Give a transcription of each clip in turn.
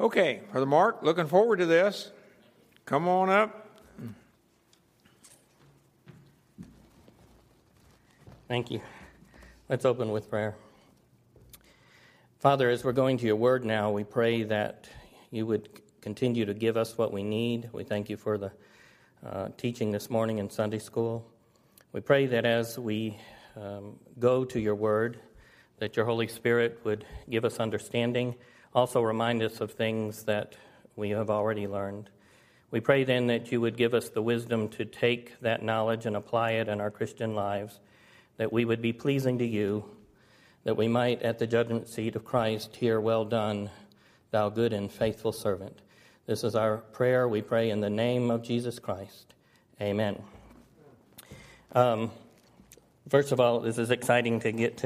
Okay, Brother Mark, looking forward to this. Come on up. Thank you. Let's open with prayer. Father, as we're going to your word now, we pray that you would continue to give us what we need. We thank you for the teaching this morning in Sunday school. We pray that as we go to your word, that your Holy Spirit would give us understanding, also remind us of things that we have already learned. We pray then that you would give us the wisdom to take that knowledge and apply it in our Christian lives, that we would be pleasing to you, that we might at the judgment seat of Christ hear, "Well done, thou good and faithful servant." This is our prayer. We pray in the name of Jesus Christ. Amen. First of all, this is exciting to get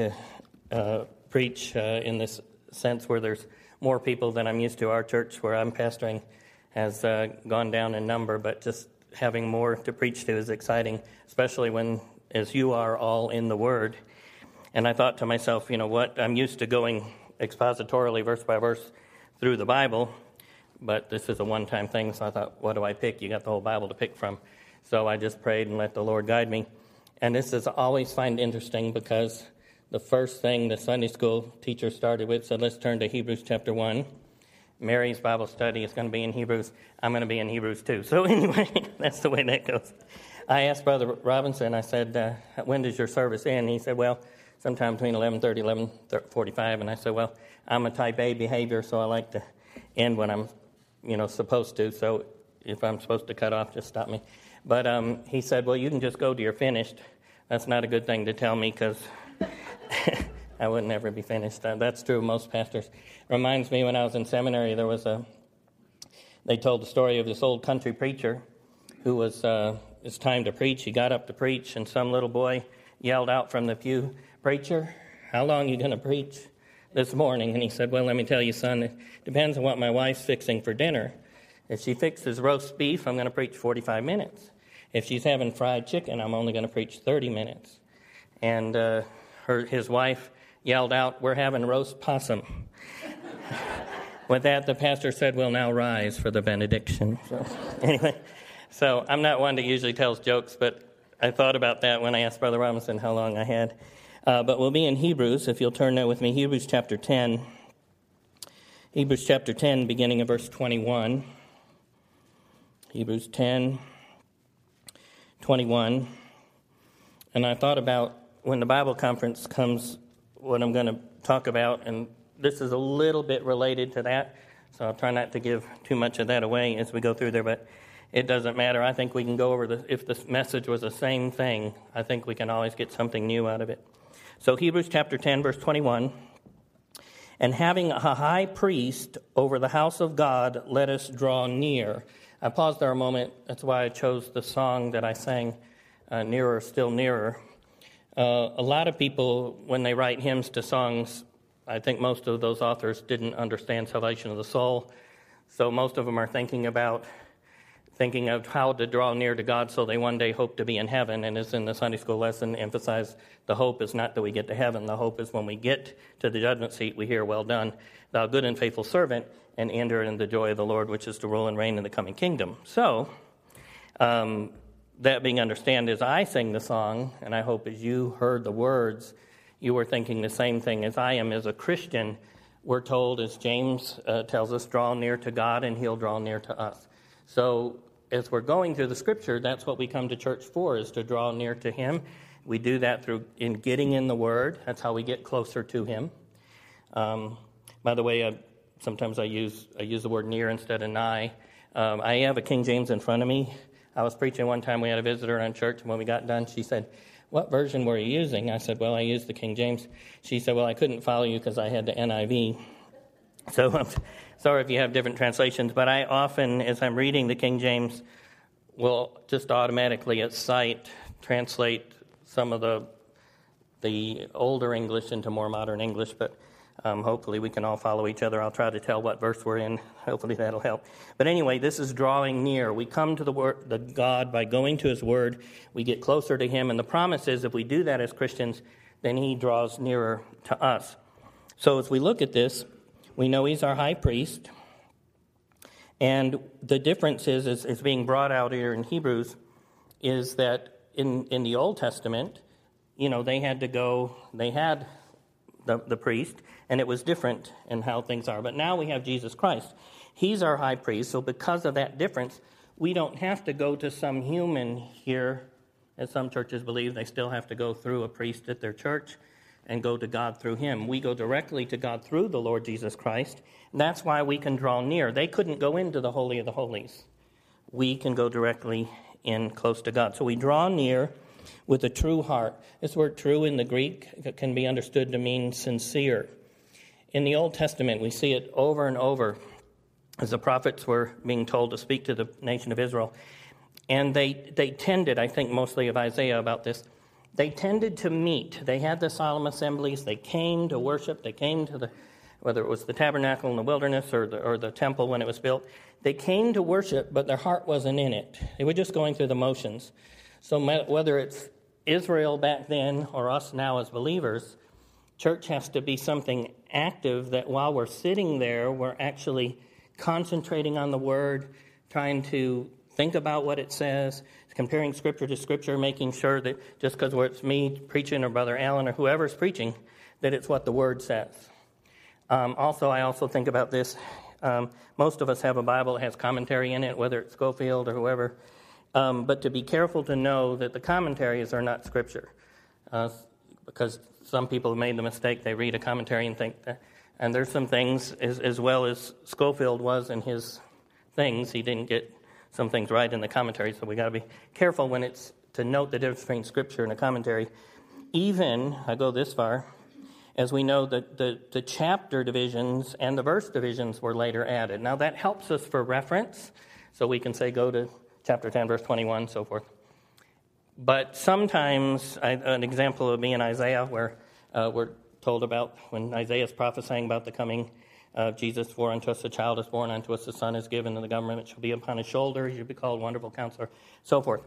to preach in this sense where there's more people than I'm used to. Our church where I'm pastoring has gone down in number, but just having more to preach to is exciting, especially when, as you are all in the Word. And I thought to myself, you know what, I'm used to going expositorily verse by verse through the Bible, but this is a one-time thing, so I thought, what do I pick? You got the whole Bible to pick from. So I just prayed and let the Lord guide me. And this is, I always find interesting because the first thing the Sunday school teacher started with said, let's turn to Hebrews chapter 1. Mary's Bible study is going to be in Hebrews. I'm going to be in Hebrews too. So anyway, that's the way that goes. I asked Brother Robinson, I said, when does your service end? He said, well, sometime between 11:30, 11:45. And I said, well, I'm a type A behavior, so I like to end when I'm, supposed to. So if I'm supposed to cut off, just stop me. But he said, well, you can just go to your finished. That's not a good thing to tell me because I would never be finished. That's true of most pastors. Reminds me when I was in seminary, there was they told the story of this old country preacher who was, it's time to preach. He got up to preach, and some little boy yelled out from the pew, "Preacher, how long are you going to preach this morning?" And he said, well, let me tell you, son, it depends on what my wife's fixing for dinner. If she fixes roast beef, I'm going to preach 45 minutes. If she's having fried chicken, I'm only going to preach 30 minutes. And his wife yelled out, "We're having roast possum." With that, the pastor said, "We'll now rise for the benediction." So, anyway, so I'm not one that usually tells jokes, but I thought about that when I asked Brother Robinson how long I had. But we'll be in Hebrews, if you'll turn there with me, Hebrews chapter 10. Hebrews chapter 10, beginning of verse 21. Hebrews 10, 21. And I thought about when the Bible conference comes, what I'm going to talk about, and this is a little bit related to that, so I'll try not to give too much of that away as we go through there, but it doesn't matter. I think we can go over if the message was the same thing, I think we can always get something new out of it. So Hebrews chapter 10, verse 21, "And having a high priest over the house of God, let us draw near." I paused there a moment. That's why I chose the song that I sang, "Nearer, Still Nearer." A lot of people, when they write hymns to songs, I think most of those authors didn't understand salvation of the soul. So most of them are thinking of how to draw near to God so they one day hope to be in heaven. And as in the Sunday school lesson emphasized, the hope is not that we get to heaven. The hope is when we get to the judgment seat, we hear, "Well done, thou good and faithful servant, and enter in the joy of the Lord, which is to rule and reign in the coming kingdom." So, that being understood, as I sing the song, and I hope as you heard the words, you were thinking the same thing as I am. As a Christian, we're told, as James tells us, draw near to God and he'll draw near to us. So as we're going through the scripture, that's what we come to church for, is to draw near to him. We do that in getting in the word. That's how we get closer to him. By the way, sometimes I use the word near instead of nigh. I have a King James in front of me. I was preaching one time, we had a visitor in church, and when we got done, she said, "What version were you using?" I said, "Well, I used the King James." She said, "Well, I couldn't follow you because I had the NIV." So I'm sorry if you have different translations, but I often, as I'm reading the King James, will just automatically at sight translate some of the older English into more modern English, but hopefully we can all follow each other. I'll try to tell what verse we're in. Hopefully that'll help. But anyway, this is drawing near. We come to the God by going to his word. We get closer to him. And the promise is if we do that as Christians, then he draws nearer to us. So as we look at this, we know he's our high priest. And the difference is, as being brought out here in Hebrews, is that in the Old Testament, you know, they had to go, they had the priest, and it was different in how things are. But now we have Jesus Christ. He's our high priest, so because of that difference, we don't have to go to some human here, as some churches believe. They still have to go through a priest at their church and go to God through him. We go directly to God through the Lord Jesus Christ, and that's why we can draw near. They couldn't go into the Holy of the Holies. We can go directly in close to God. So we draw near with a true heart. This word true in the Greek can be understood to mean sincere. In the Old Testament, we see it over and over as the prophets were being told to speak to the nation of Israel. And they tended, I think mostly of Isaiah about this, they tended to meet. They had the solemn assemblies. They came to worship. They came to the, whether it was the tabernacle in the wilderness or the temple when it was built, they came to worship, but their heart wasn't in it. They were just going through the motions. So whether it's Israel back then or us now as believers, church has to be something active that while we're sitting there, we're actually concentrating on the Word, trying to think about what it says, comparing Scripture to Scripture, making sure that just because it's me preaching or Brother Allen or whoever's preaching, that it's what the Word says. I also think about this. Most of us have a Bible that has commentary in it, whether it's Schofield or whoever. But to be careful to know that the commentaries are not Scripture, because some people have made the mistake. They read a commentary and think that, and there's some things, as well as Schofield was in his things, he didn't get some things right in the commentary, so we got to be careful when it's to note the difference between Scripture and a commentary. Even, I go this far, as we know that the chapter divisions and the verse divisions were later added. Now that helps us for reference, so we can say go to chapter 10, verse 21, so forth. But sometimes, an example would be in Isaiah, where we're told about when Isaiah is prophesying about the coming of Jesus, for unto us a child is born, unto us a son is given, and the government shall be upon his shoulder, he shall be called Wonderful Counselor, so forth.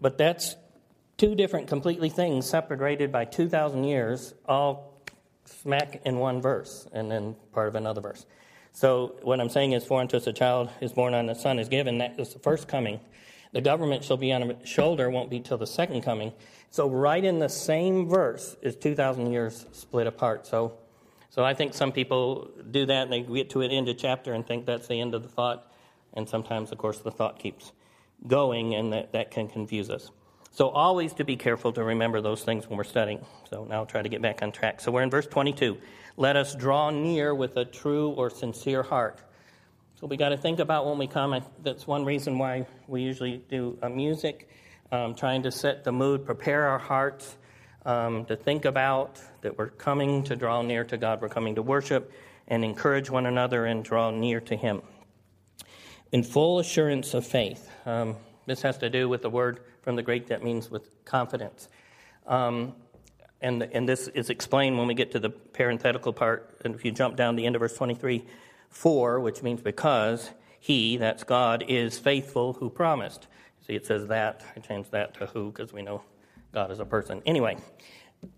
But that's two different completely things separated by 2,000 years, all smack in one verse, and then part of another verse. So what I'm saying is, for unto us a child is born, and a son is given. That is the first coming. The government shall be on his shoulder, won't be till the second coming. So right in the same verse is 2,000 years split apart. So I think some people do that, and they get to an end of chapter and think that's the end of the thought. And sometimes, of course, the thought keeps going, and that can confuse us. So always to be careful to remember those things when we're studying. So now I'll try to get back on track. So we're in verse 22. Let us draw near with a true or sincere heart. So we got to think about when we come. That's one reason why we usually do music, trying to set the mood, prepare our hearts to think about that we're coming to draw near to God. We're coming to worship and encourage one another and draw near to him. In full assurance of faith. This has to do with the word from the Greek that means with confidence. And this is explained when we get to the parenthetical part. And if you jump down to the end of verse 23, for, which means because, he, that's God, is faithful who promised. See, it says that. I changed that to who because we know God is a person. Anyway,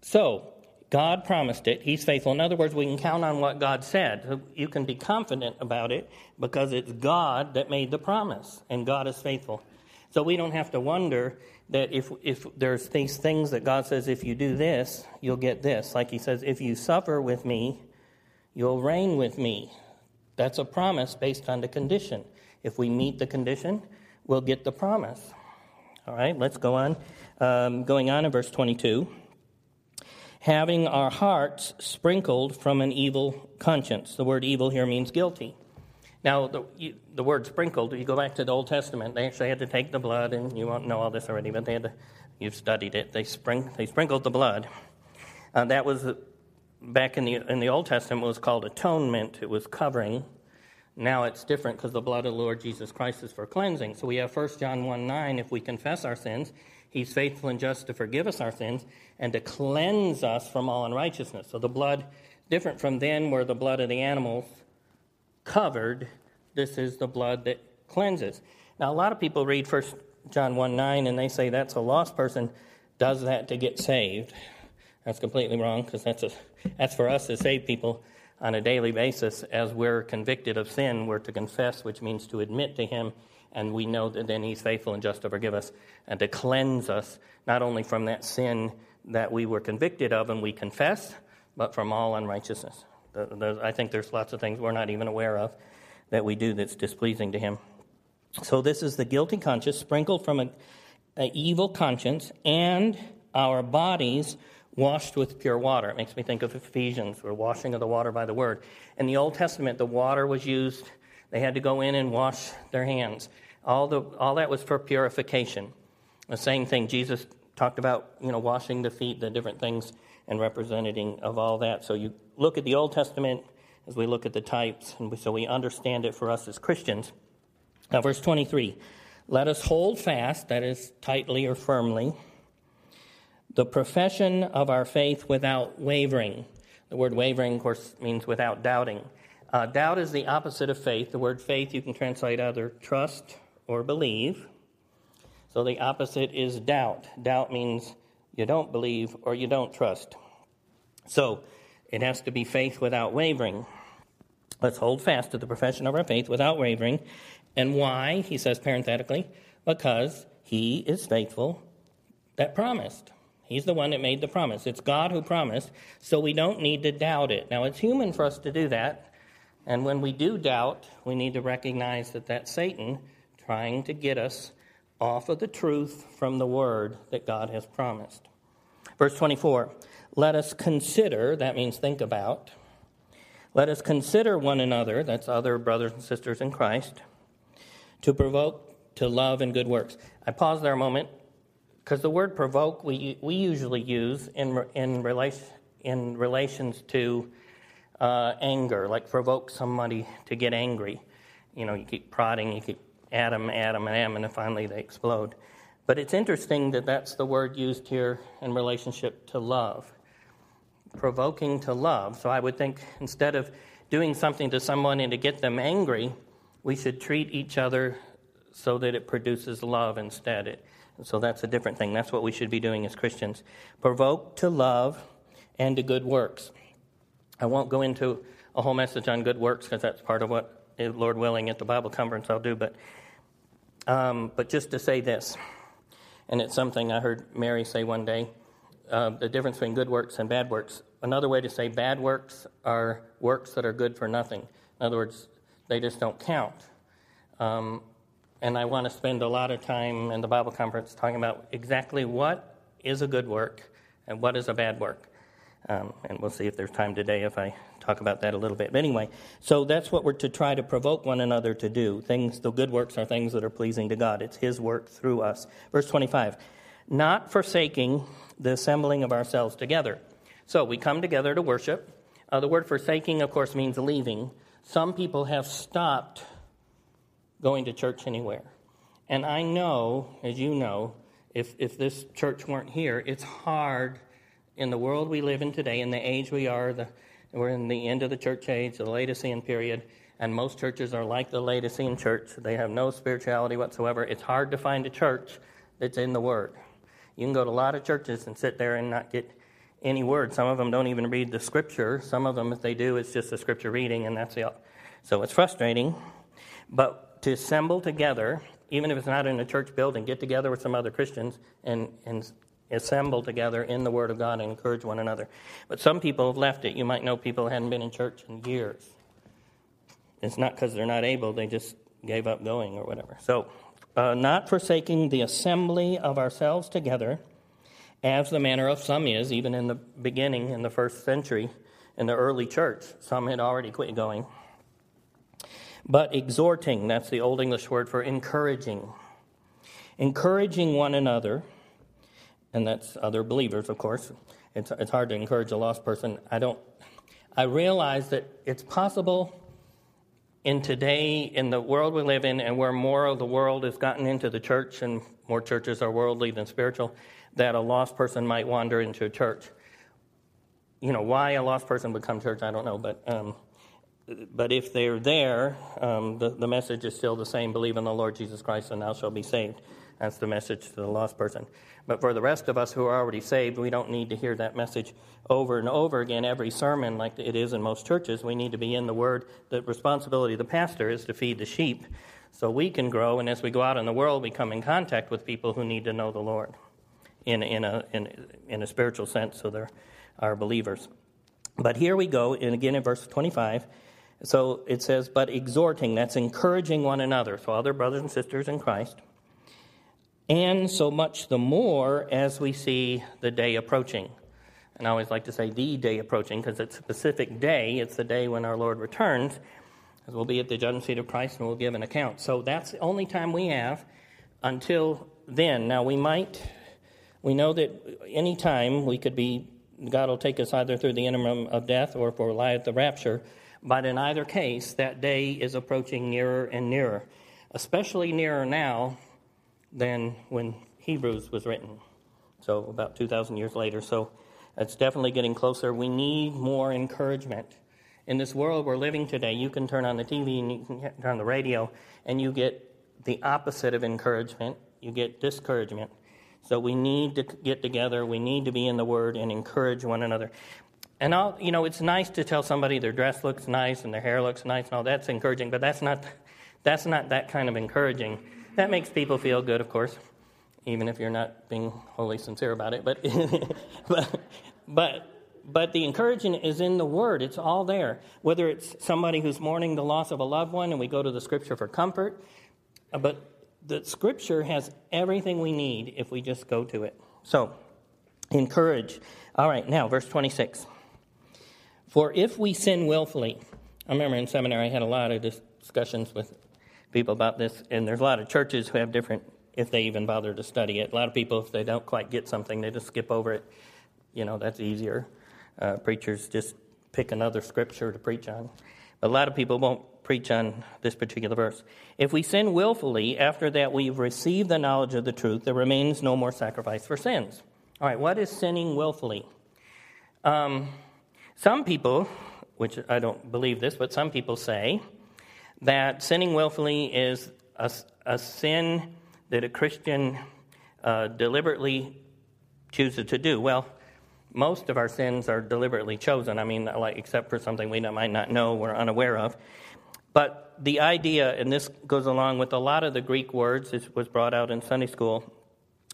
so God promised it. He's faithful. In other words, we can count on what God said. You can be confident about it because it's God that made the promise, and God is faithful. So we don't have to wonder that if there's these things that God says, if you do this, you'll get this. Like he says, if you suffer with me, you'll reign with me. That's a promise based on the condition. If we meet the condition, we'll get the promise. All right, let's go on. Going on in verse 22. Having our hearts sprinkled from an evil conscience. The word evil here means guilty. Now, the word sprinkled, you go back to the Old Testament, they actually had to take the blood, and you won't know all this already, but you've studied it. They sprinkled the blood. That was, back in the Old Testament, was called atonement. It was covering. Now it's different because the blood of the Lord Jesus Christ is for cleansing. So we have 1 John 1:9, if we confess our sins, he's faithful and just to forgive us our sins and to cleanse us from all unrighteousness. So the blood, different from then where the blood of the animals covered, this is the blood that cleanses. Now, a lot of people read 1 John 1:9, and they say that's a lost person does that to get saved. That's completely wrong, because that's for us to save people. on a daily basis. As we're convicted of sin, we're to confess, which means to admit to him, and we know that then he's faithful and just to forgive us and to cleanse us, not only from that sin that we were convicted of and we confessed, but from all unrighteousness. I think there's lots of things we're not even aware of that we do that's displeasing to him. So this is the guilty conscience sprinkled from an evil conscience, and our bodies washed with pure water. It makes me think of Ephesians, or washing of the water by the word. In the Old Testament, the water was used. They had to go in and wash their hands. All that was for purification. The same thing Jesus talked about, washing the feet, the different things, and representing of all that. So you look at the Old Testament as we look at the types, and so we understand it for us as Christians. Now, verse 23, let us hold fast, that is tightly or firmly, the profession of our faith without wavering. The word wavering, of course, means without doubting. Doubt is the opposite of faith. The word faith you can translate either trust or believe. So the opposite is doubt. Doubt means you don't believe or you don't trust. So it has to be faith without wavering. Let's hold fast to the profession of our faith without wavering. And why? He says parenthetically, because he is faithful that promised. He's the one that made the promise. It's God who promised, so we don't need to doubt it. Now, it's human for us to do that, and when we do doubt, we need to recognize that that's Satan trying to get us off of the truth from the word that God has promised. Verse 24, let us consider, that means think about, let us consider one another, that's other brothers and sisters in Christ, to provoke to love and good works. I pause there a moment, because the word provoke we usually use in relations to anger, like provoke somebody to get angry. You keep prodding, you keep at them, and then finally they explode. But it's interesting that that's the word used here in relationship to love, provoking to love. So I would think instead of doing something to someone and to get them angry, we should treat each other so that it produces love instead. So that's a different thing. That's what we should be doing as Christians. Provoke to love and to good works. I won't go into a whole message on good works because that's part of what, Lord willing, at the Bible conference I'll do. But just to say this, and it's something I heard Mary say one day, the difference between good works and bad works. Another way to say bad works are works that are good for nothing. In other words, they just don't count. And I want to spend a lot of time in the Bible conference talking about exactly what is a good work and what is a bad work. And we'll see if there's time today if I talk about that a little bit. But anyway, so that's what we're to try to provoke one another to do. Things, the good works are things that are pleasing to God. It's his work through us. Verse 25, not forsaking the assembling of ourselves together. So we come together to worship. The word forsaking, of course, means leaving. Some people have stopped going to church anywhere. And I know, as you know, if this church weren't here, it's hard in the world we live in today, in the age we are, we're in the end of the church age, the Laodicean period, and most churches are like the Laodicean church. They have no spirituality whatsoever. It's hard to find a church that's in the Word. You can go to a lot of churches and sit there and not get any Word. Some of them don't even read the Scripture. Some of them, if they do, it's just a Scripture reading, and that's it. So it's frustrating, but to assemble together, even if it's not in a church building, get together with some other Christians and assemble together in the Word of God and encourage one another. But some people have left it. You might know people who hadn't been in church in years. It's not because they're not able. They just gave up going or whatever. So not forsaking the assembly of ourselves together, as the manner of some is, even in the beginning, in the first century, in the early church, some had already quit going. But exhorting, that's the Old English word for encouraging. Encouraging one another, and that's other believers, of course. It's hard to encourage a lost person. I realize that it's possible in today, in the world we live in, and where more of the world has gotten into the church, and more churches are worldly than spiritual, that a lost person might wander into a church. Why a lost person would come to church, I don't know, but But if they're there, the message is still the same. Believe in the Lord Jesus Christ and thou shalt be saved. That's the message to the lost person. But for the rest of us who are already saved, we don't need to hear that message over and over again every sermon like it is in most churches. We need to be in the Word. The responsibility of the pastor is to feed the sheep so we can grow. And as we go out in the world, we come in contact with people who need to know the Lord in a spiritual sense, so they're our believers. But here we go, and again in verse 25, so it says, but exhorting, that's encouraging one another, so other brothers and sisters in Christ, and so much the more as we see the day approaching. And I always like to say the day approaching because it's a specific day. It's the day when our Lord returns, because we'll be at the judgment seat of Christ and we'll give an account. So that's the only time we have until then. Now we know that any time we could be, God will take us either through the interim of death or if we're alive at the rapture. But in either case, that day is approaching nearer and nearer, especially nearer now than when Hebrews was written, so about 2,000 years later. So it's definitely getting closer. We need more encouragement. In this world we're living today, you can turn on the TV and you can turn on the radio, and you get the opposite of encouragement. You get discouragement. So we need to get together. We need to be in the Word and encourage one another. And it's nice to tell somebody their dress looks nice and their hair looks nice and all that's encouraging, but that's not that kind of encouraging. That makes people feel good, of course, even if you're not being wholly sincere about it. But but the encouragement is in the Word. It's all there. Whether it's somebody who's mourning the loss of a loved one and we go to the Scripture for comfort, but the Scripture has everything we need if we just go to it. So, encourage. All right, now, verse 26. For if we sin willfully, I remember in seminary I had a lot of discussions with people about this, and there's a lot of churches who have different, if they even bother to study it. A lot of people, if they don't quite get something, they just skip over it. That's easier. Preachers just pick another scripture to preach on. But a lot of people won't preach on this particular verse. If we sin willfully, after that we've received the knowledge of the truth, there remains no more sacrifice for sins. All right, what is sinning willfully? Some people, which I don't believe this, but some people say that sinning willfully is a sin that a Christian deliberately chooses to do. Well, most of our sins are deliberately chosen. I mean, except for something we might not know, we're unaware of. But the idea, and this goes along with a lot of the Greek words, this was brought out in Sunday school.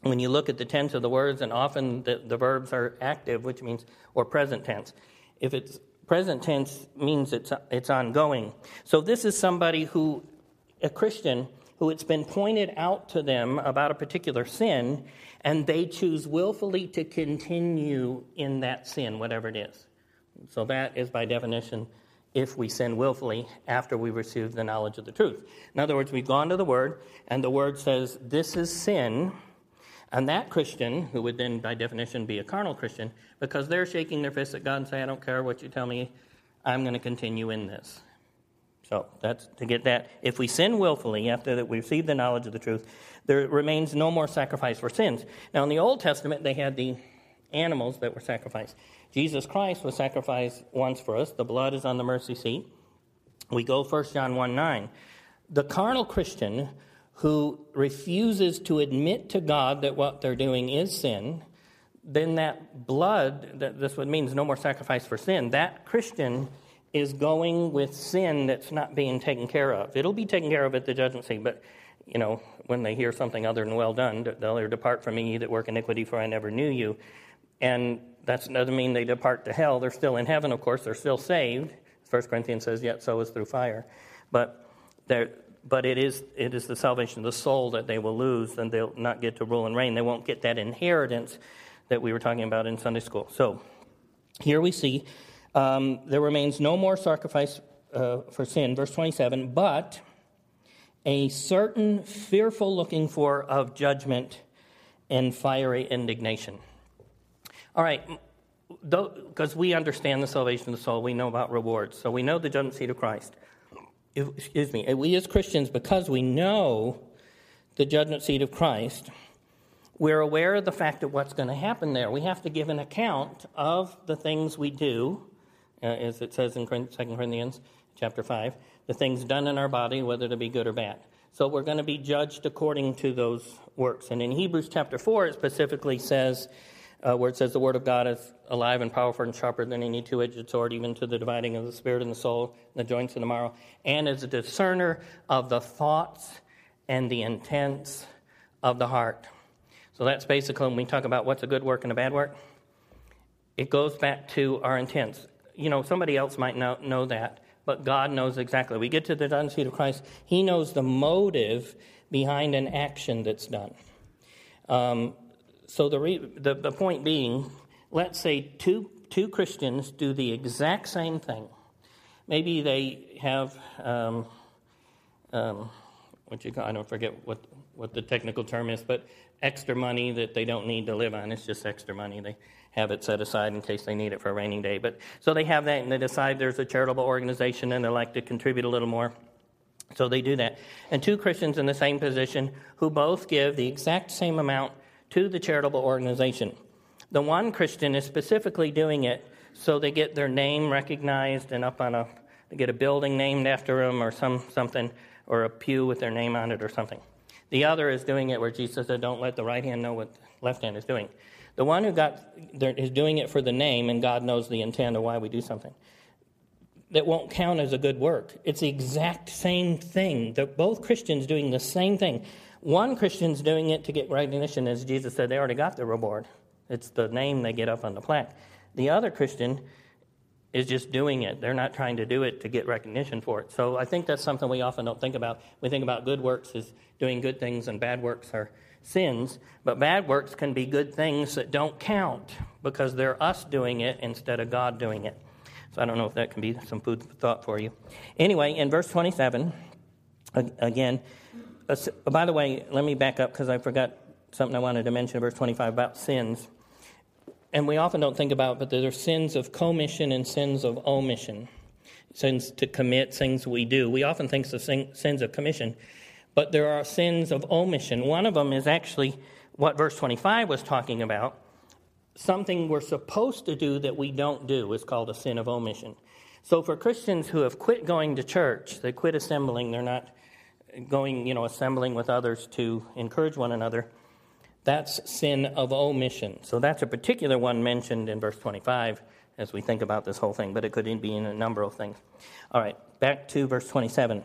When you look at the tense of the words, and often the verbs are active, which means, or present tense. If it's present tense, means it's ongoing. So this is somebody who, a Christian, who it's been pointed out to them about a particular sin, and they choose willfully to continue in that sin, whatever it is. So that is by definition, if we sin willfully after we receive the knowledge of the truth. In other words, we've gone to the Word, and the Word says, this is sin. And that Christian, who would then by definition be a carnal Christian, because they're shaking their fists at God and saying, I don't care what you tell me, I'm going to continue in this. So that's to get that. If we sin willfully after that we receive the knowledge of the truth, there remains no more sacrifice for sins. Now in the Old Testament, they had the animals that were sacrificed. Jesus Christ was sacrificed once for us. The blood is on the mercy seat. We go 1 John 1:9. The carnal Christian who refuses to admit to God that what they're doing is sin, then that blood, this what means no more sacrifice for sin, that Christian is going with sin that's not being taken care of. It'll be taken care of at the judgment seat, but, when they hear something other than well done, they'll either depart from me, ye that work iniquity, for I never knew you. And that doesn't mean they depart to hell. They're still in heaven, of course. They're still saved. 1 Corinthians says, yet so is through fire. But they're... But it is the salvation of the soul that they will lose, and they'll not get to rule and reign. They won't get that inheritance that we were talking about in Sunday school. So here we see there remains no more sacrifice for sin. Verse 27, but a certain fearful looking for of judgment and fiery indignation. All right, because we understand the salvation of the soul. We know about rewards. So we know the judgment seat of Christ. Excuse me, we as Christians, because we know the judgment seat of Christ, we're aware of the fact of what's going to happen there. We have to give an account of the things we do, as it says in 2 Corinthians chapter 5, the things done in our body, whether to be good or bad. So we're going to be judged according to those works. And in Hebrews chapter 4, it specifically says, where it says the word of God is alive and powerful and sharper than any two-edged sword, even to the dividing of the spirit and the soul, and the joints and the marrow, and is a discerner of the thoughts and the intents of the heart. So that's basically when we talk about what's a good work and a bad work. It goes back to our intents. You know, somebody else might not know that, but God knows exactly. We get to the judgment seat of Christ. He knows the motive behind an action that's done. So the point being, let's say two Christians do the exact same thing. Maybe they have I don't forget what the technical term is, but extra money that they don't need to live on. It's just extra money. They have it set aside in case they need it for a rainy day. But so they have that, and they decide there's a charitable organization, and they like to contribute a little more. So they do that. And two Christians in the same position who both give the exact same amount to the charitable organization. The one Christian is specifically doing it so they get their name recognized and up on they get a building named after them or something, or a pew with their name on it or something. The other is doing it where Jesus said, don't let the right hand know what the left hand is doing. The one who is doing it for the name, and God knows the intent of why we do something, that won't count as a good work. It's the exact same thing. They're both Christians doing the same thing. One Christian's doing it to get recognition, as Jesus said, they already got the reward. It's the name they get up on the plaque. The other Christian is just doing it. They're not trying to do it to get recognition for it. So I think that's something we often don't think about. We think about good works as doing good things and bad works are sins, but bad works can be good things that don't count because they're us doing it instead of God doing it. So I don't know if that can be some food for thought for you. Anyway, in verse 27, again, by the way, let me back up because I forgot something I wanted to mention in verse 25 about sins. And we often don't think about it, but there are sins of commission and sins of omission. Sins to commit, things we do. We often think of sins of commission, but there are sins of omission. One of them is actually what verse 25 was talking about. Something we're supposed to do that we don't do is called a sin of omission. So for Christians who have quit going to church, they quit assembling, they're not going, assembling with others to encourage one another, that's sin of omission. So that's a particular one mentioned in verse 25 as we think about this whole thing, but it could be in a number of things. All right, back to verse 27.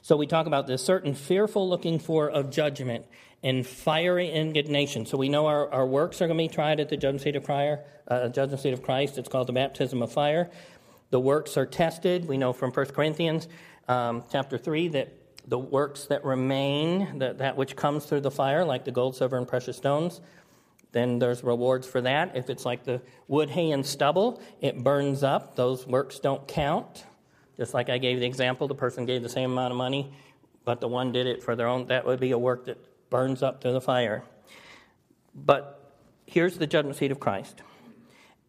So we talk about this certain fearful looking for of judgment and fiery indignation. So we know our works are going to be tried at the judgment seat of Christ. It's called the baptism of fire. The works are tested. We know from 1 Corinthians chapter 3 that the works that remain, that which comes through the fire, like the gold, silver, and precious stones, then there's rewards for that. If it's like the wood, hay, and stubble, it burns up. Those works don't count. Just like I gave the example, the person gave the same amount of money, but the one did it for their own. That would be a work that burns up through the fire. But here's the judgment seat of Christ.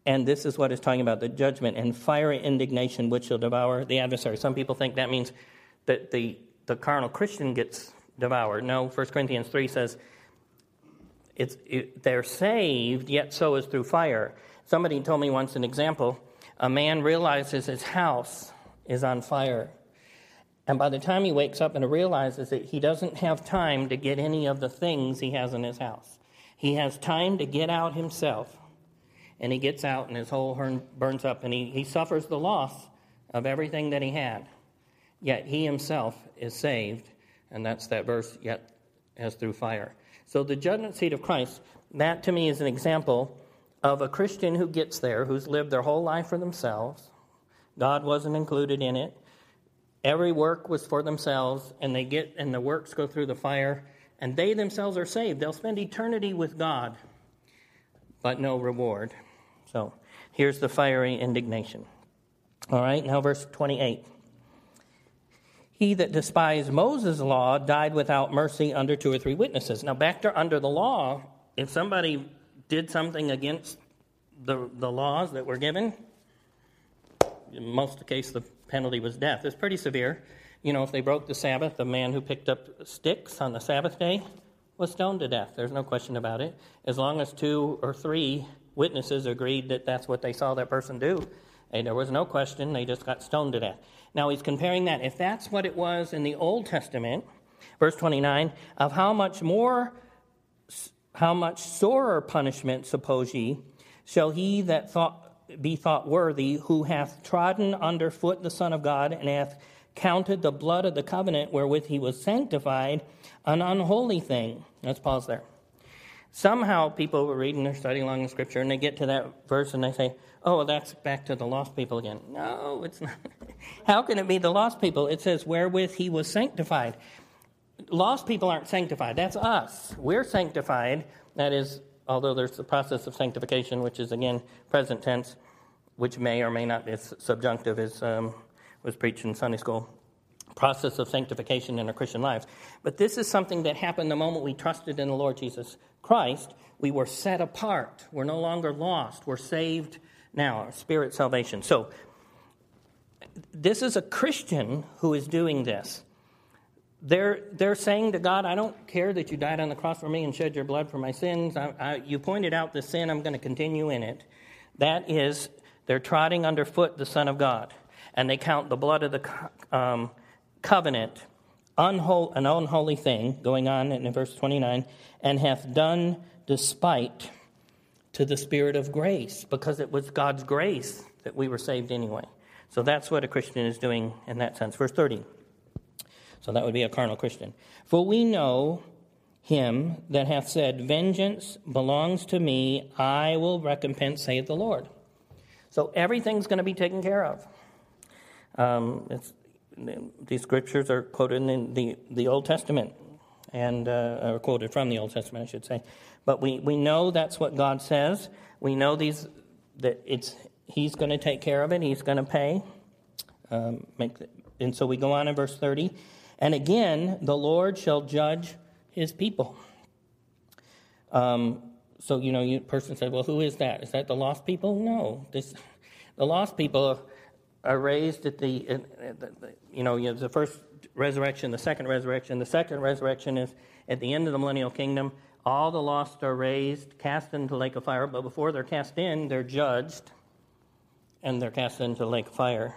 And this is what it's talking about, the judgment and fiery indignation which shall devour the adversary. Some people think that means that the carnal Christian gets devoured. No, 1 Corinthians 3 says they're saved, yet so is through fire. Somebody told me once an example. A man realizes his house is on fire, and by the time he wakes up and realizes that he doesn't have time to get any of the things he has in his house. He has time to get out himself, and he gets out, and his whole burns up, and he suffers the loss of everything that he had. Yet he himself is saved, and that's that verse, yet as through fire. So the judgment seat of Christ, that to me is an example of a Christian who gets there, who's lived their whole life for themselves. God wasn't included in it. Every work was for themselves, and the works go through the fire, and they themselves are saved. They'll spend eternity with God, but no reward. So here's the fiery indignation. All right, now verse 28. He that despised Moses' law died without mercy under two or three witnesses. Now, back to under the law, if somebody did something against the laws that were given, in most of the case, the penalty was death. It's pretty severe. If they broke the Sabbath, the man who picked up sticks on the Sabbath day was stoned to death. There's no question about it. As long as two or three witnesses agreed that that's what they saw that person do, and there was no question, they just got stoned to death. Now he's comparing that. If that's what it was in the Old Testament, verse 29, of how much sorer punishment, suppose ye, shall he that be thought worthy, who hath trodden under foot the Son of God, and hath counted the blood of the covenant wherewith he was sanctified an unholy thing. Let's pause there. Somehow people were reading or studying along in Scripture, and they get to that verse and they say, oh, that's back to the lost people again. No, it's not. How can it be the lost people? It says, wherewith he was sanctified. Lost people aren't sanctified. That's us. We're sanctified. That is, although there's the process of sanctification, which is, again, present tense, which may or may not be subjunctive, as was preached in Sunday school. Process of sanctification in our Christian lives. But this is something that happened the moment we trusted in the Lord Jesus Christ. We were set apart. We're no longer lost. We're saved now, our spirit salvation. So this is a Christian who is doing this. They're saying to God, I don't care that you died on the cross for me and shed your blood for my sins. You pointed out the sin. I'm going to continue in it. That is, they're trotting underfoot the Son of God. And they count the blood of the covenant, an unholy thing, going on in verse 29, and hath done despite to the Spirit of grace, because it was God's grace that we were saved anyway. So that's what a Christian is doing in that sense. Verse 30. So that would be a carnal Christian. For we know him that hath said, vengeance belongs to me, I will recompense, saith the Lord. So everything's going to be taken care of. These scriptures are quoted in the Old Testament, and are quoted from the Old Testament, I should say. But we know that's what God says. We know He's going to take care of it. He's going to pay. And so we go on in verse 30. And again, the Lord shall judge his people. So, you know, you person said, well, who is that? Is that the lost people? No. The lost people are raised at the first resurrection, the second resurrection is at the end of the millennial kingdom. All the lost are raised, cast into the lake of fire, but before they're cast in, they're judged, and they're cast into the lake of fire.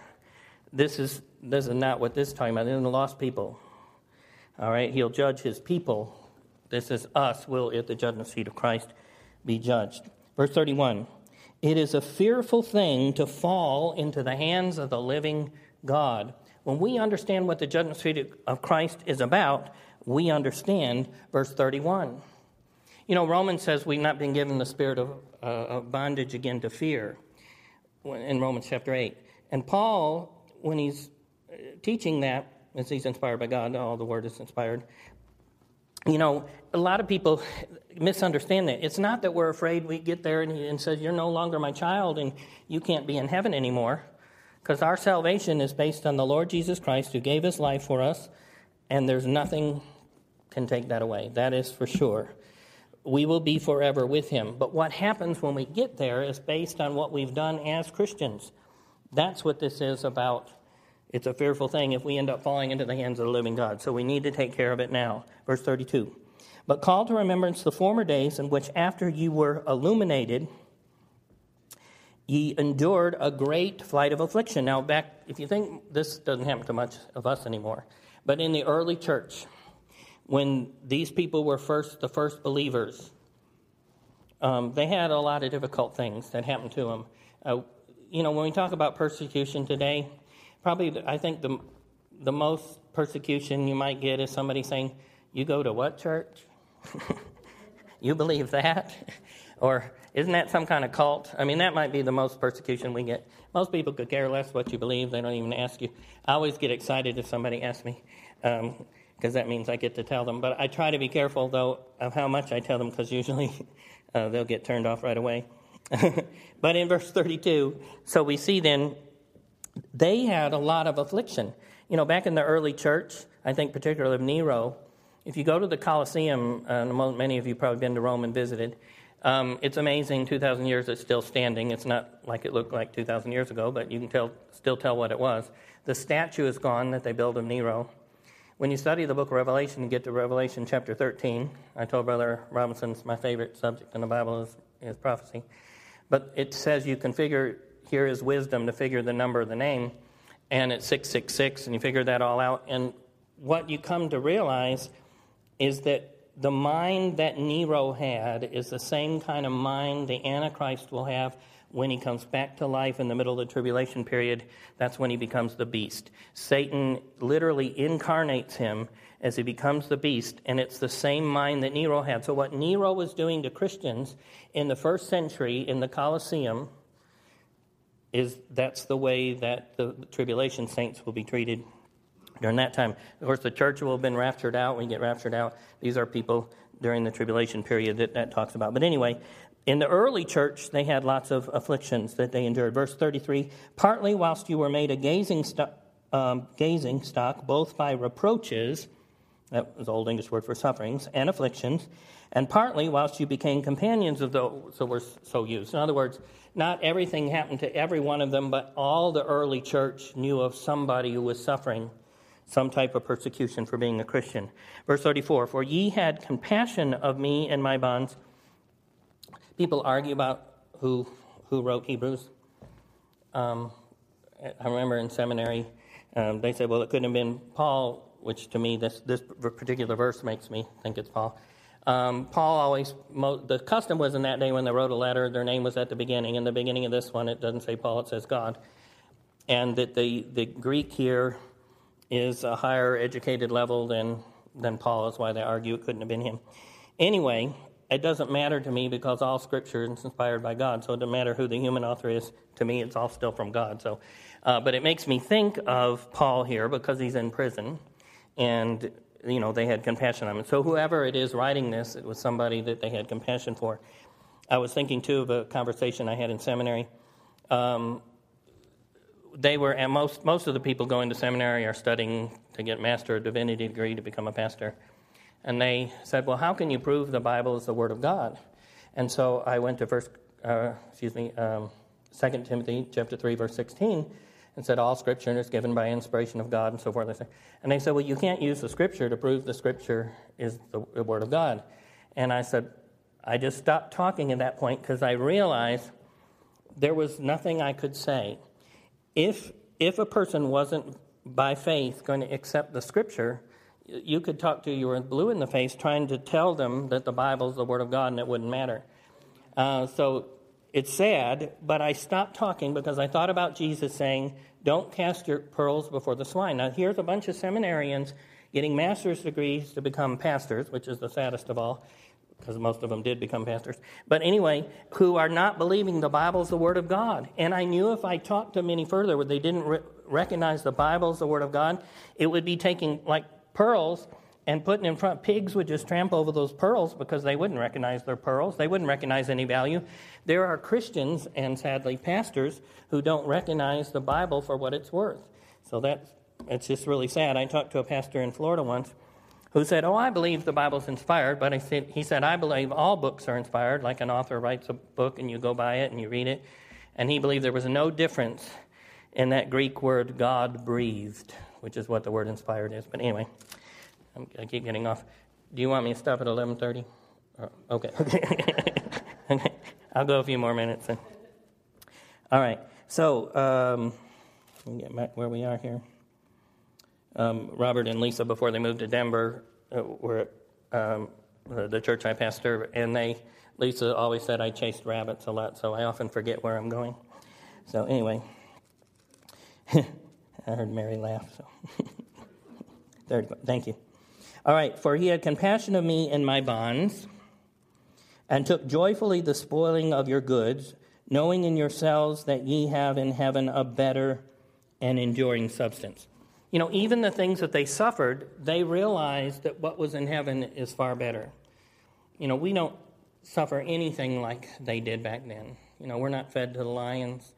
This is not what this is talking about. This is the lost people. All right, he'll judge his people. This is us. We'll, at the judgment seat of Christ, be judged. Verse 31. It is a fearful thing to fall into the hands of the living God. When we understand what the judgment seat of Christ is about, we understand verse 31. You know, Romans says we've not been given the spirit of bondage again to fear in Romans chapter 8. And Paul, when he's teaching that, as he's inspired by God, all the word is inspired, you know, a lot of people misunderstand that. It's not that we're afraid we get there and says, you're no longer my child and you can't be in heaven anymore, because our salvation is based on the Lord Jesus Christ, who gave his life for us, and there's nothing can take that away. That is for sure. We will be forever with him. But what happens when we get there is based on what we've done as Christians. That's what this is about. It's a fearful thing if we end up falling into the hands of the living God. So we need to take care of it now. Verse 32. But call to remembrance the former days in which, after you were illuminated, ye endured a great flight of affliction. Now, back, if you think this doesn't happen to much of us anymore, but in the early church, when these people were the first believers, they had a lot of difficult things that happened to them. You know, when we talk about persecution today, probably, I think the most persecution you might get is somebody saying, you go to what church? You believe that? Or isn't that some kind of cult? I mean, that might be the most persecution we get. Most people could care less what you believe. They don't even ask you. I always get excited if somebody asks me, because that means I get to tell them. But I try to be careful, though, of how much I tell them, because usually they'll get turned off right away. But in verse 32, so we see then, they had a lot of affliction. You know, back in the early church, I think particularly of Nero, if you go to the Colosseum, many of you probably been to Rome and visited, it's amazing, 2,000 years it's still standing. It's not like it looked like 2,000 years ago, but you can still tell what it was. The statue is gone that they built of Nero. When you study the book of Revelation, you get to Revelation chapter 13. I told Brother Robinson it's my favorite subject in the Bible is prophecy. But it says you can figure, here is wisdom to figure the number of the name. and it's 666, and you figure that all out. And what you come to realize is that the mind that Nero had is the same kind of mind the Antichrist will have when he comes back to life in the middle of the tribulation period. That's when he becomes the beast. Satan literally incarnates him as he becomes the beast, and it's the same mind that Nero had. So what Nero was doing to Christians in the first century in the Colosseum is that's the way that the tribulation saints will be treated during that time. Of course, the church will have been raptured out. When you get raptured out, these are people during the tribulation period that talks about. But anyway, in the early church, they had lots of afflictions that they endured. Verse 33, partly whilst you were made a gazing stock, both by reproaches, that was the old English word for sufferings, and afflictions, and partly whilst you became companions of those that were so used. In other words, not everything happened to every one of them, but all the early church knew of somebody who was suffering some type of persecution for being a Christian. Verse 34, for ye had compassion of me and my bonds. People argue about who wrote Hebrews. I remember in seminary, they said, well, it couldn't have been Paul, which to me, this particular verse makes me think it's Paul. Paul always, the custom was in that day when they wrote a letter, their name was at the beginning. In the beginning of this one, it doesn't say Paul, it says God. And that the Greek here is a higher educated level than Paul. That's why they argue it couldn't have been him. Anyway, it doesn't matter to me because all Scripture is inspired by God, so it doesn't matter who the human author is. To me, it's all still from God. So, but it makes me think of Paul here because he's in prison. And, you know, they had compassion on him. So whoever it is writing this, it was somebody that they had compassion for. I was thinking, too, of a conversation I had in seminary. They were, and most of the people going to seminary are studying to get Master of Divinity degree to become a pastor. And they said, well, how can you prove the Bible is the Word of God? And so I went to 2 Timothy chapter 3, verse 16, and said, all Scripture is given by inspiration of God, and so forth. And they said, well, you can't use the Scripture to prove the Scripture is the Word of God. And I said, I just stopped talking at that point because I realized there was nothing I could say. If a person wasn't by faith going to accept the Scripture, you could talk to you were blue in the face trying to tell them that the Bible is the Word of God and it wouldn't matter. So it's sad, but I stopped talking because I thought about Jesus saying, don't cast your pearls before the swine. Now, here's a bunch of seminarians getting master's degrees to become pastors, which is the saddest of all, because most of them did become pastors. But anyway, who are not believing the Bible is the Word of God. And I knew if I talked to them any further where they didn't recognize the Bible is the Word of God, it would be taking, like, pearls and putting in front. Pigs would just trample over those pearls because they wouldn't recognize their pearls. They wouldn't recognize any value. There are Christians and sadly pastors who don't recognize the Bible for what it's worth. So it's just really sad. I talked to a pastor in Florida once who said, I believe the Bible's inspired, but he said, I believe all books are inspired, like an author writes a book and you go buy it and you read it. And he believed there was no difference in that Greek word God breathed, which is what the word inspired is. But anyway, I keep getting off. Do you want me to stop at 11:30? Okay. Okay. I'll go a few more minutes. Then. All right. So let me get back where we are here. Robert and Lisa, before they moved to Denver, were at the church I pastor, and Lisa always said I chased rabbits a lot, so I often forget where I'm going. So anyway. I heard Mary laugh. So. There you go. Thank you. All right. For he had compassion of me and my bonds, and took joyfully the spoiling of your goods, knowing in yourselves that ye have in heaven a better and enduring substance. You know, even the things that they suffered, they realized that what was in heaven is far better. You know, we don't suffer anything like they did back then. You know, we're not fed to the lions.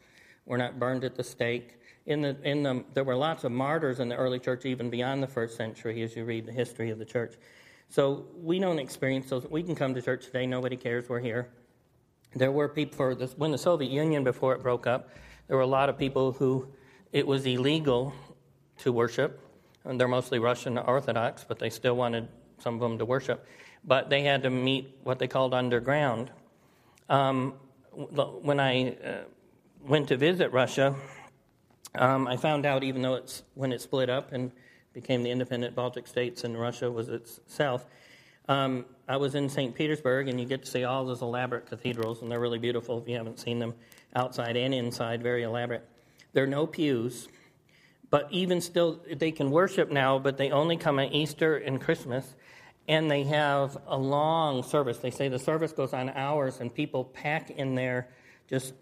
We're not burned at the stake. There were lots of martyrs in the early church, even beyond the first century, as you read the history of the church. So we don't experience those. We can come to church today. Nobody cares. We're here. There were people when the Soviet Union, before it broke up, there were a lot of people who it was illegal to worship. And they're mostly Russian Orthodox, but they still wanted some of them to worship. But they had to meet what they called underground. When I went to visit Russia, I found out, even though it's when it split up and became the independent Baltic states and Russia was its south, I was in St. Petersburg, and you get to see all those elaborate cathedrals, and they're really beautiful if you haven't seen them, outside and inside, very elaborate. There are no pews, but even still, they can worship now, but they only come at Easter and Christmas, and they have a long service. They say the service goes on hours, and people pack in there, just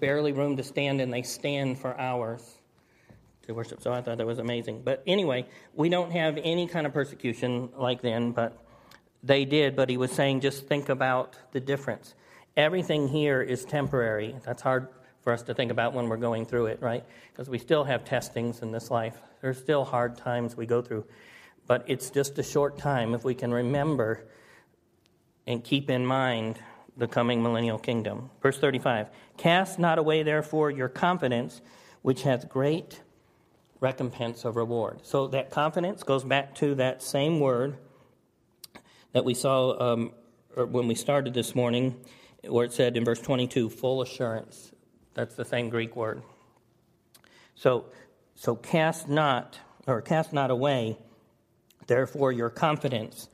barely room to stand, and they stand for hours to worship. So I thought that was amazing. But anyway, we don't have any kind of persecution like then, but they did. But he was saying, just think about the difference. Everything here is temporary. That's hard for us to think about when we're going through it, right? Because we still have testings in this life. There's still hard times we go through. But it's just a short time if we can remember and keep in mind the coming millennial kingdom. Verse 35, cast not away, therefore, your confidence, which hath great recompense of reward. So that confidence goes back to that same word that we saw when we started this morning, where it said in verse 22, full assurance. That's the same Greek word. So cast not away, therefore, your confidence,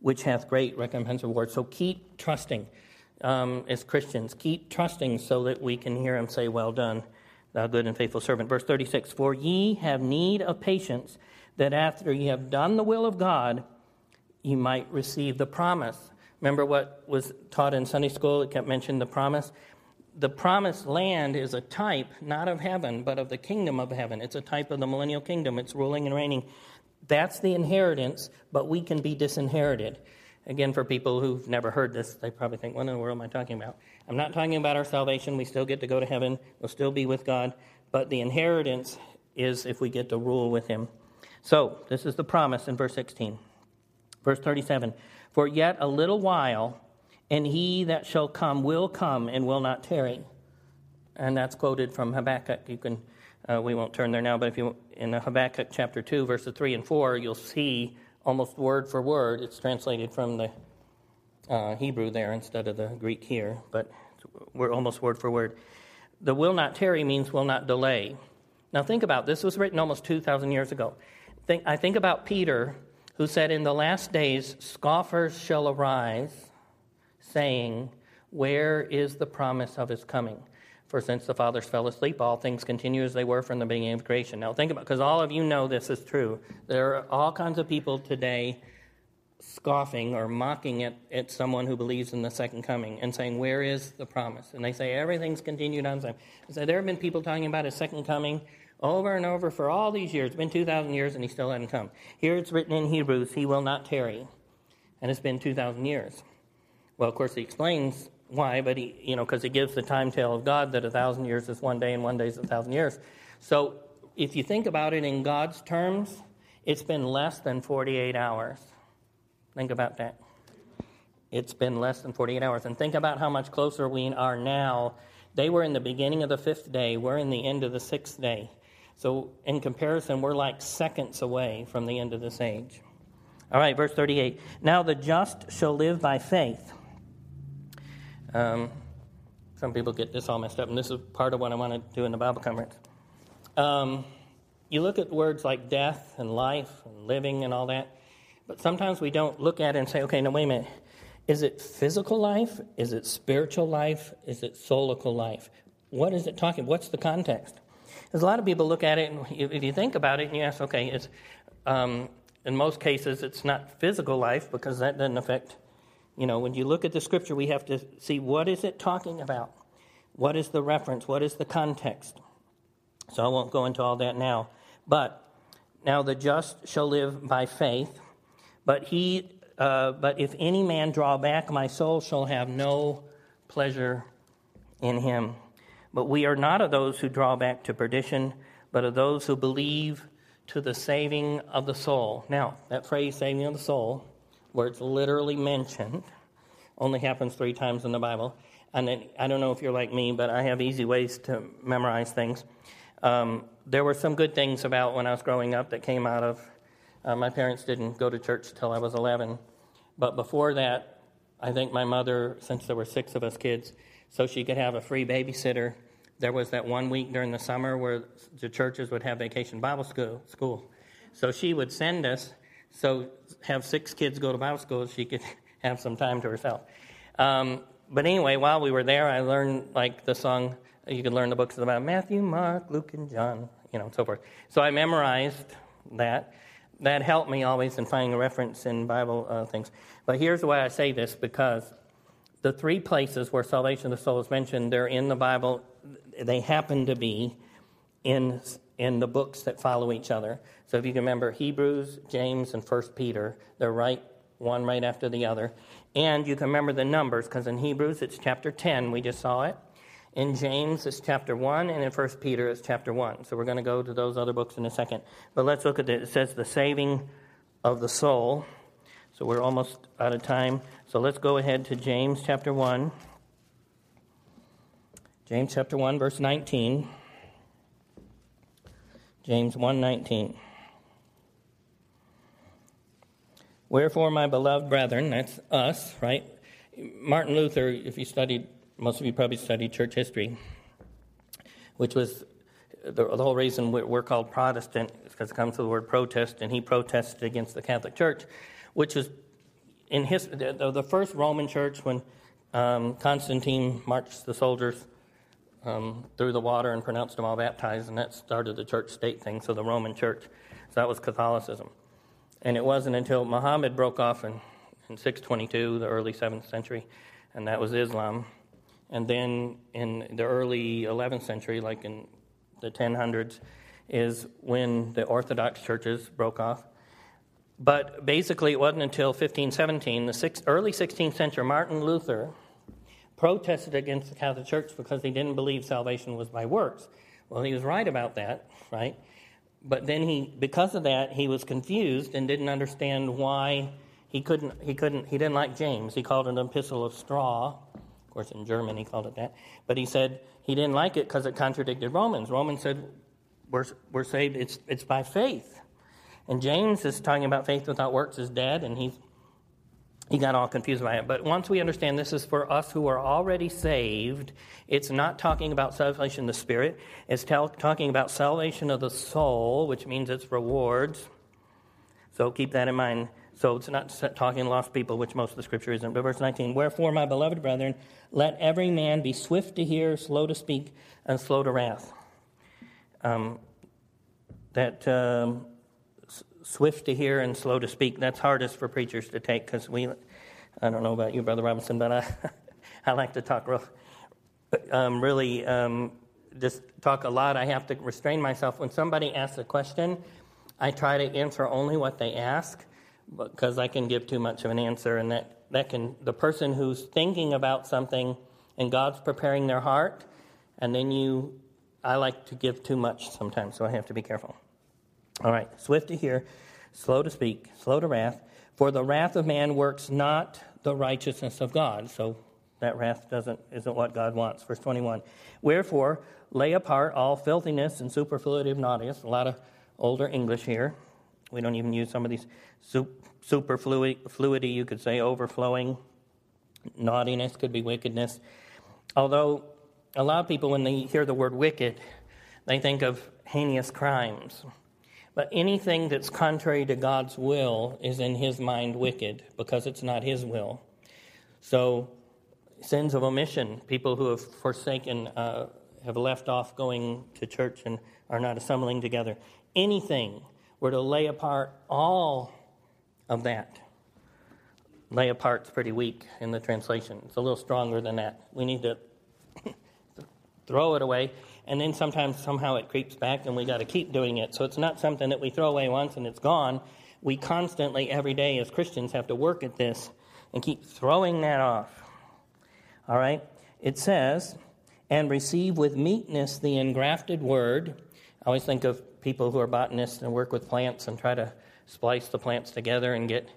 which hath great recompense of reward. So keep trusting. As Christians, keep trusting so that we can hear him say, well done, thou good and faithful servant. Verse 36, for ye have need of patience, that after ye have done the will of God, ye might receive the promise. Remember what was taught in Sunday school? It kept mentioning the promise. The promised land is a type, not of heaven, but of the kingdom of heaven. It's a type of the millennial kingdom. It's ruling and reigning. That's the inheritance, but we can be disinherited. Again, for people who've never heard this, they probably think, what in the world am I talking about? I'm not talking about our salvation. We still get to go to heaven. We'll still be with God. But the inheritance is if we get to rule with him. So this is the promise in verse 16. Verse 37, for yet a little while, and he that shall come and will not tarry. And that's quoted from Habakkuk. You can, we won't turn there now, but if you in Habakkuk chapter 2, verses 3 and 4, you'll see almost word for word, it's translated from the Hebrew there instead of the Greek here, but we're almost word for word. The will not tarry means will not delay. Now think about, this was written almost 2,000 years ago. I think about Peter, who said, in the last days, scoffers shall arise, saying, where is the promise of his coming? For since the fathers fell asleep, all things continue as they were from the beginning of creation. Now think about, because all of you know this is true. There are all kinds of people today scoffing or mocking at someone who believes in the second coming and saying, where is the promise? And they say, everything's continued on time. So there have been people talking about a second coming over and over for all these years. It's been 2,000 years and he still hasn't come. Here it's written in Hebrews, he will not tarry. And it's been 2,000 years. Well, of course, he explains why, but he, because he gives the time-tale of God that 1,000 years is one day and one day is 1,000 years. So if you think about it in God's terms, it's been less than 48 hours. Think about that. It's been less than 48 hours. And think about how much closer we are now. They were in the beginning of the fifth day. We're in the end of the sixth day. So in comparison, we're like seconds away from the end of this age. All right, verse 38. Now the just shall live by faith. Some people get this all messed up, and this is part of what I want to do in the Bible conference. You look at words like death and life and living and all that, but sometimes we don't look at it and say, okay, now wait a minute. Is it physical life? Is it spiritual life? Is it soulical life? What is it talking? What's the context? There's a lot of people look at it, and if you think about it, and you ask, okay, it's in most cases it's not physical life because that doesn't affect. When you look at the scripture, we have to see what is it talking about? What is the reference? What is the context? So I won't go into all that now. But now the just shall live by faith. But if any man draw back, my soul shall have no pleasure in him. But we are not of those who draw back to perdition, but of those who believe to the saving of the soul. Now, that phrase, saving of the soul, where it's literally mentioned, only happens 3 times in the Bible. And then, I don't know if you're like me, but I have easy ways to memorize things. There were some good things about when I was growing up that came out of, my parents didn't go to church till I was 11. But before that, I think my mother, since there were 6 of us kids, so she could have a free babysitter, There was that one week during the summer where the churches would have vacation Bible school. So she would send us, so have 6 kids go to Bible school, she could have some time to herself. But anyway, while we were there, I learned like the song, you could learn the books about Matthew, Mark, Luke, and John, and so forth. So I memorized that. That helped me always in finding a reference in Bible things. But here's why I say this, because the 3 places where salvation of the soul is mentioned, they're in the Bible. They happen to be in the books that follow each other. So if you can remember Hebrews, James, and 1 Peter, they're one right after the other. And you can remember the numbers, because in Hebrews it's chapter 10, we just saw it. In James, it's chapter 1, and in 1 Peter, it's chapter 1. So we're going to go to those other books in a second. But let's look at it. It says the saving of the soul. So we're almost out of time. So let's go ahead to James chapter 1. James chapter 1, verse 19. James 1:19. Wherefore, my beloved brethren, that's us, right? Martin Luther, if you studied... Most of you probably studied church history, which was the whole reason we're called Protestant, is because it comes from the word protest, and he protested against the Catholic Church, which was in history, the first Roman church when Constantine marched the soldiers through the water and pronounced them all baptized, and that started the church-state thing, so the Roman church. So that was Catholicism. And it wasn't until Muhammad broke off in 622, the early 7th century, and that was Islam. And then in the early 11th century, like in the 1000s, is when the Orthodox churches broke off. But basically, it wasn't until 1517, early 16th century, Martin Luther protested against the Catholic Church because he didn't believe salvation was by works. Well, he was right about that, right? But then because of that, he was confused and didn't understand why he didn't like James. He called it an epistle of straw. Of course, in German he called it that. But he said he didn't like it because it contradicted Romans. Romans said we're saved, it's by faith. And James is talking about faith without works is dead, and he got all confused by it. But once we understand this is for us who are already saved, it's not talking about salvation of the spirit. It's talking about salvation of the soul, which means it's rewards. So keep that in mind. So it's not talking to lost people, which most of the Scripture isn't. But verse 19, wherefore, my beloved brethren, let every man be swift to hear, slow to speak, and slow to wrath. Swift to hear and slow to speak, that's hardest for preachers to take, because I don't know about you, Brother Robinson, but I like to talk just talk a lot. I have to restrain myself. When somebody asks a question, I try to answer only what they ask, because I can give too much of an answer, and the person who's thinking about something and God's preparing their heart, and then I like to give too much sometimes, so I have to be careful. All right, swift to hear, slow to speak, slow to wrath, for the wrath of man works not the righteousness of God. So that wrath isn't what God wants. Verse 21, wherefore lay apart all filthiness and superfluity of naughtiness. A lot of older English here. We don't even use some of these superfluity, you could say, overflowing. Naughtiness could be wickedness. Although a lot of people, when they hear the word wicked, they think of heinous crimes. But anything that's contrary to God's will is in his mind wicked, because it's not his will. So sins of omission, people who have forsaken, have left off going to church and are not assembling together. Anything. We're to lay apart all of that. Lay apart's pretty weak in the translation. It's a little stronger than that. We need to throw it away, and then sometimes somehow it creeps back, and we got to keep doing it. So it's not something that we throw away once and it's gone. We constantly, every day as Christians, have to work at this and keep throwing that off. All right? It says, and receive with meekness the engrafted word. I always think of people who are botanists and work with plants and try to splice the plants together and get,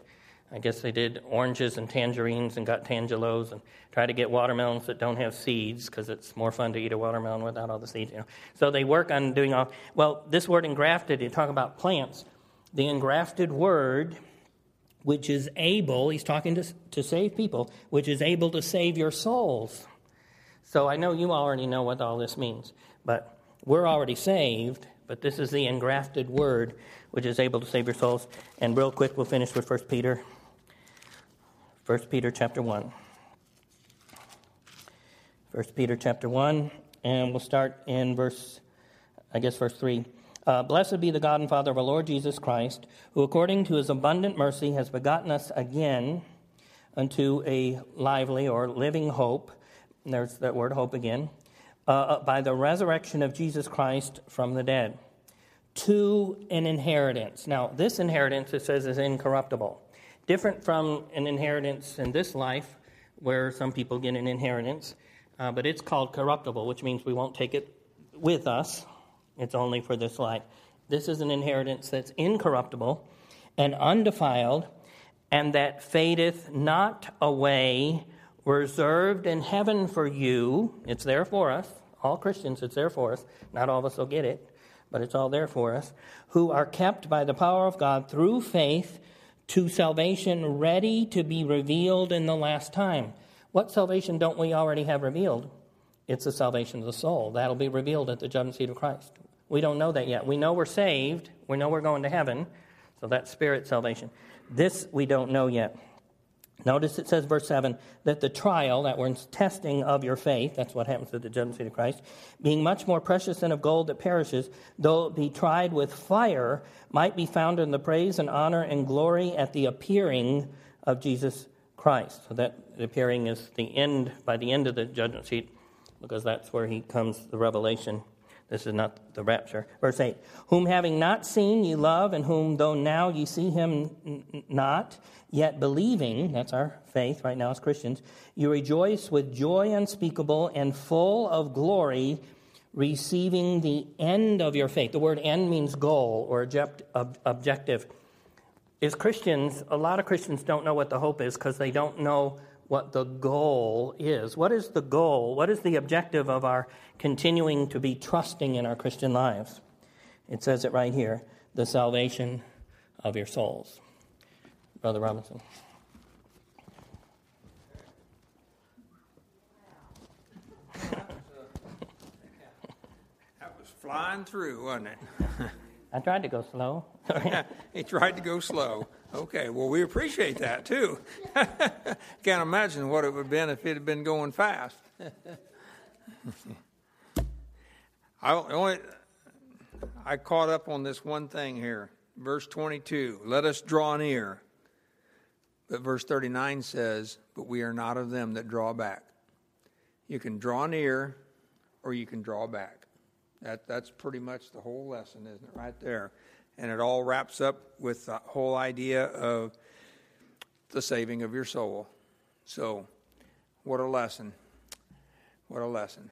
I guess they did oranges and tangerines and got tangelos, and try to get watermelons that don't have seeds, because it's more fun to eat a watermelon without all the seeds. So they work on doing all. Well, this word engrafted, you talk about plants. The engrafted word, which is able, he's talking to save people, which is able to save your souls. So I know you already know what all this means, but we're already saved, but this is the engrafted word which is able to save your souls. And real quick, we'll finish with 1 Peter. 1 Peter chapter 1. 1 Peter chapter 1, and we'll start in verse 3. Blessed be the God and Father of our Lord Jesus Christ, who according to his abundant mercy has begotten us again unto a lively or living hope. There's that word hope again. By the resurrection of Jesus Christ from the dead, to an inheritance. Now, this inheritance, it says, is incorruptible. Different from an inheritance in this life, where some people get an inheritance, but it's called corruptible, which means we won't take it with us. It's only for this life. This is an inheritance that's incorruptible and undefiled, and that fadeth not away, reserved in heaven for you. It's there for us. All Christians, it's there for us. Not all of us will get it, but it's all there for us. Who are kept by the power of God through faith to salvation, ready to be revealed in the last time. What salvation don't we already have revealed? It's the salvation of the soul. That'll be revealed at the judgment seat of Christ. We don't know that yet. We know we're saved. We know we're going to heaven. So that's spirit salvation. This we don't know yet. Notice it says, verse 7, that the trial, that word, testing of your faith, that's what happens at the judgment seat of Christ, being much more precious than of gold that perishes, though it be tried with fire, might be found in the praise and honor and glory at the appearing of Jesus Christ. So that appearing is the end, by the end of the judgment seat, because that's where he comes, the revelation. This is not the rapture. Verse 8, whom having not seen ye love, and whom though now ye see him not, yet believing, that's our faith right now as Christians, you rejoice with joy unspeakable and full of glory, receiving the end of your faith. The word end means goal or objective. As Christians, a lot of Christians don't know what the hope is because they don't know what the goal is. What is the goal? What is the objective of our continuing to be trusting in our Christian lives? It says it right here, the salvation of your souls. Brother Robinson. That was flying through, wasn't it? I tried to go slow. He tried to go slow. Okay, well, we appreciate that, too. Can't imagine what it would have been if it had been going fast. I caught up on this one thing here. Verse 22, let us draw near. But verse 39 says, but we are not of them that draw back. You can draw near or you can draw back. That's pretty much the whole lesson, isn't it, right there? And it all wraps up with the whole idea of the saving of your soul. So, what a lesson. What a lesson.